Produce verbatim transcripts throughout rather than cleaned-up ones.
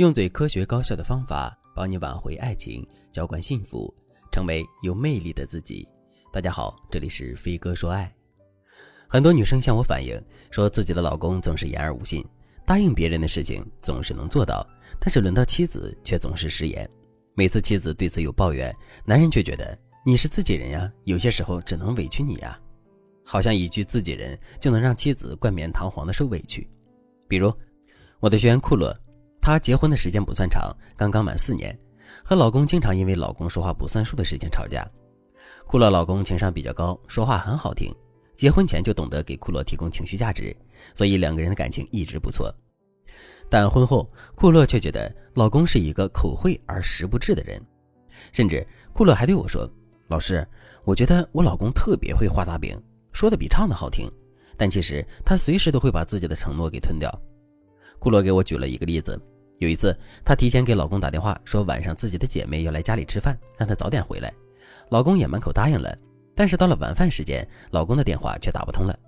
用最科学高效的方法帮你挽回爱情，浇灌幸福，成为有魅力的自己。大家好，这里是飞哥说爱。很多女生向我反映，说自己的老公总是言而无信，答应别人的事情总是能做到，但是轮到妻子却总是食言。每次妻子对此有抱怨，男人却觉得你是自己人呀，有些时候只能委屈你呀，好像一句自己人就能让妻子冠冕堂皇的受委屈。比如我的学员库勒，她结婚的时间不算长，刚刚满四年，和老公经常因为老公说话不算数的事情吵架。库勒老公情商比较高，说话很好听，结婚前就懂得给库勒提供情绪价值，所以两个人的感情一直不错。但婚后库勒却觉得老公是一个口惠而实不至的人，甚至库勒还对我说，老师，我觉得我老公特别会画大饼，说的比唱的好听，但其实他随时都会把自己的承诺给吞掉。库洛给我举了一个例子，有一次他提前给老公打电话，说晚上自己的姐妹要来家里吃饭，让他早点回来。老公也满口答应了，但是到了晚饭时间，老公的电话却打不通了。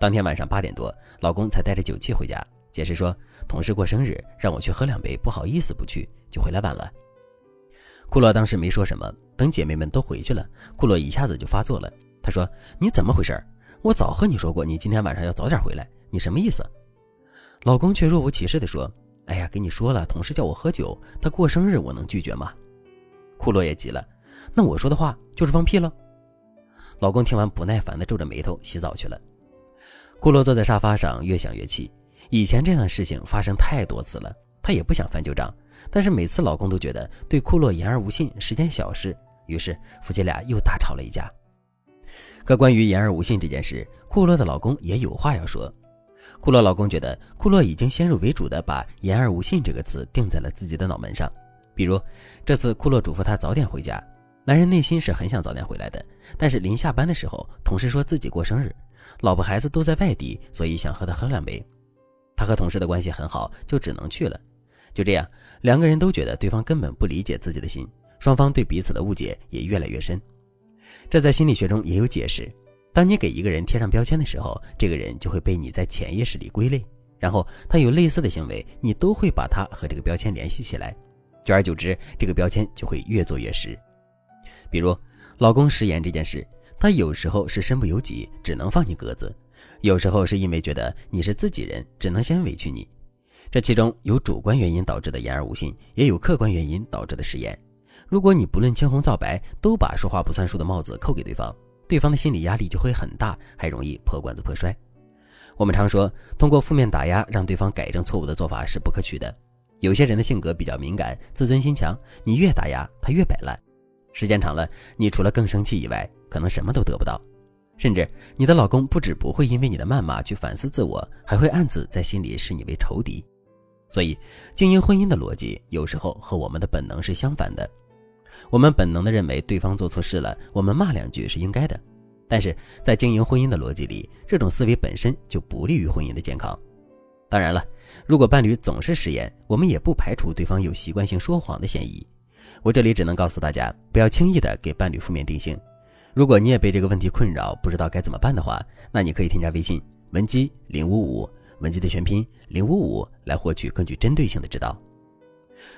当天晚上八点多，老公才带着酒气回家，解释说同事过生日，让我去喝两杯，不好意思不去，就回来晚了。库洛当时没说什么，等姐妹们都回去了，库洛一下子就发作了。他说，你怎么回事？我早和你说过你今天晚上要早点回来，你什么意思？老公却若无其事地说，哎呀，给你说了，同事叫我喝酒，他过生日我能拒绝吗？库洛也急了，那我说的话就是放屁了。老公听完不耐烦地皱着眉头洗澡去了。库洛坐在沙发上越想越气，以前这样的事情发生太多次了，他也不想翻旧账，但是每次老公都觉得对库洛言而无信是件小事，于是夫妻俩又大吵了一架。可关于言而无信这件事，库洛的老公也有话要说。库洛老公觉得库洛已经先入为主地把言而无信这个词定在了自己的脑门上。比如这次库洛嘱咐他早点回家，男人内心是很想早点回来的，但是临下班的时候，同事说自己过生日，老婆孩子都在外地，所以想和他喝两杯。他和同事的关系很好，就只能去了。就这样，两个人都觉得对方根本不理解自己的心，双方对彼此的误解也越来越深。这在心理学中也有解释，当你给一个人贴上标签的时候，这个人就会被你在潜意识里归类，然后他有类似的行为，你都会把他和这个标签联系起来，久而久之，这个标签就会越做越实。比如老公食言这件事，他有时候是身不由己，只能放你鸽子，有时候是因为觉得你是自己人，只能先委屈你。这其中有主观原因导致的言而无信，也有客观原因导致的食言。如果你不论青红皂白都把说话不算数的帽子扣给对方，对方的心理压力就会很大，还容易破罐子破摔。我们常说通过负面打压让对方改正错误的做法是不可取的，有些人的性格比较敏感，自尊心强，你越打压他越摆烂，时间长了，你除了更生气以外，可能什么都得不到。甚至你的老公不止不会因为你的谩骂去反思自我，还会暗自在心里视你为仇敌。所以经营婚姻的逻辑有时候和我们的本能是相反的，我们本能地认为对方做错事了，我们骂两句是应该的，但是在经营婚姻的逻辑里，这种思维本身就不利于婚姻的健康。当然了，如果伴侣总是食言，我们也不排除对方有习惯性说谎的嫌疑。我这里只能告诉大家，不要轻易地给伴侣负面定性。如果你也被这个问题困扰，不知道该怎么办的话，那你可以添加微信文姬零五五，文姬的全拼零五五，来获取更具针对性的指导。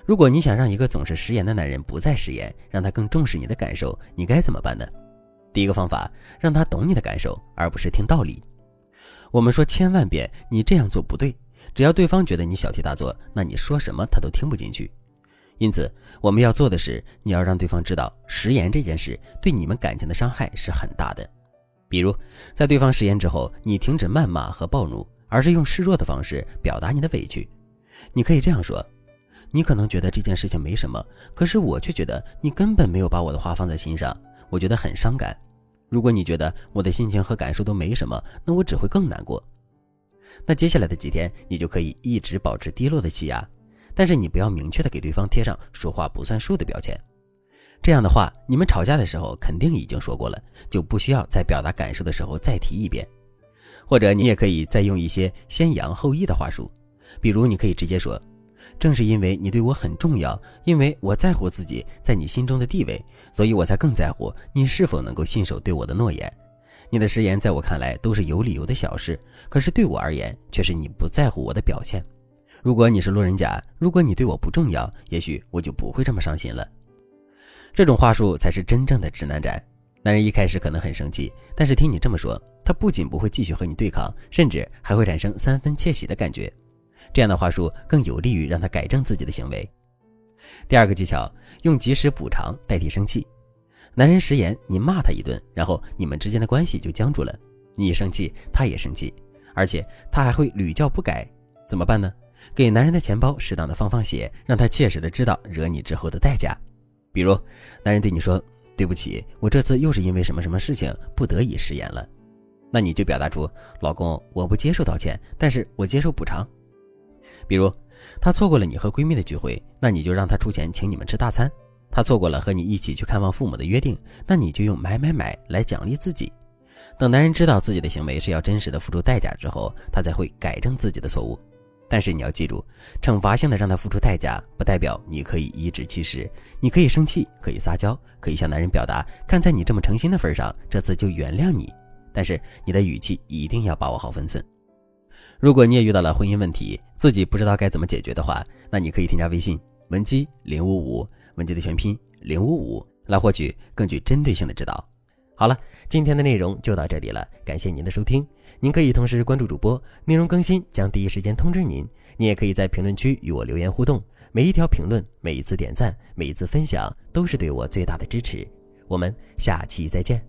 如果你想让一个总是食言的男人不再食言，让他更重视你的感受，你该怎么办呢？第一个方法，让他懂你的感受，而不是听道理。我们说千万遍，你这样做不对，只要对方觉得你小题大做，那你说什么他都听不进去。因此我们要做的是，你要让对方知道食言这件事对你们感情的伤害是很大的。比如在对方食言之后，你停止谩骂和暴怒，而是用示弱的方式表达你的委屈。你可以这样说，你可能觉得这件事情没什么，可是我却觉得你根本没有把我的话放在心上，我觉得很伤感。如果你觉得我的心情和感受都没什么，那我只会更难过。那接下来的几天，你就可以一直保持低落的气压，但是你不要明确的给对方贴上说话不算数的标签。这样的话，你们吵架的时候肯定已经说过了，就不需要在表达感受的时候再提一遍。或者你也可以再用一些先扬后抑的话术，比如你可以直接说，正是因为你对我很重要，因为我在乎自己在你心中的地位，所以我才更在乎你是否能够信守对我的诺言。你的食言在我看来都是有理由的小事，可是对我而言却是你不在乎我的表现。如果你是路人甲，如果你对我不重要，也许我就不会这么伤心了。这种话术才是真正的直男斩。男人一开始可能很生气，但是听你这么说，他不仅不会继续和你对抗，甚至还会产生三分窃喜的感觉。这样的话术更有利于让他改正自己的行为。第二个技巧，用及时补偿代替生气。男人食言，你骂他一顿，然后你们之间的关系就僵住了。你一生气，他也生气，而且他还会屡教不改。怎么办呢？给男人的钱包适当的放放血，让他切实的知道惹你之后的代价。比如，男人对你说：“对不起，我这次又是因为什么什么事情不得已食言了。”那你就表达出：“老公，我不接受道歉，但是我接受补偿。”比如，他错过了你和闺蜜的聚会，那你就让他出钱请你们吃大餐；他错过了和你一起去看望父母的约定，那你就用买买买来奖励自己。等男人知道自己的行为是要真实的付出代价之后，他才会改正自己的错误。但是你要记住，惩罚性的让他付出代价，不代表你可以颐指气使。你可以生气，可以撒娇，可以向男人表达，看在你这么诚心的份上，这次就原谅你。但是你的语气一定要把握好分寸。如果你也遇到了婚姻问题，自己不知道该怎么解决的话，那你可以添加微信文姬零五五，文姬的全拼零五五，来获取更具针对性的指导。好了，今天的内容就到这里了，感谢您的收听。您可以同时关注主播，内容更新将第一时间通知您。您也可以在评论区与我留言互动，每一条评论、每一次点赞、每一次分享，都是对我最大的支持。我们下期再见。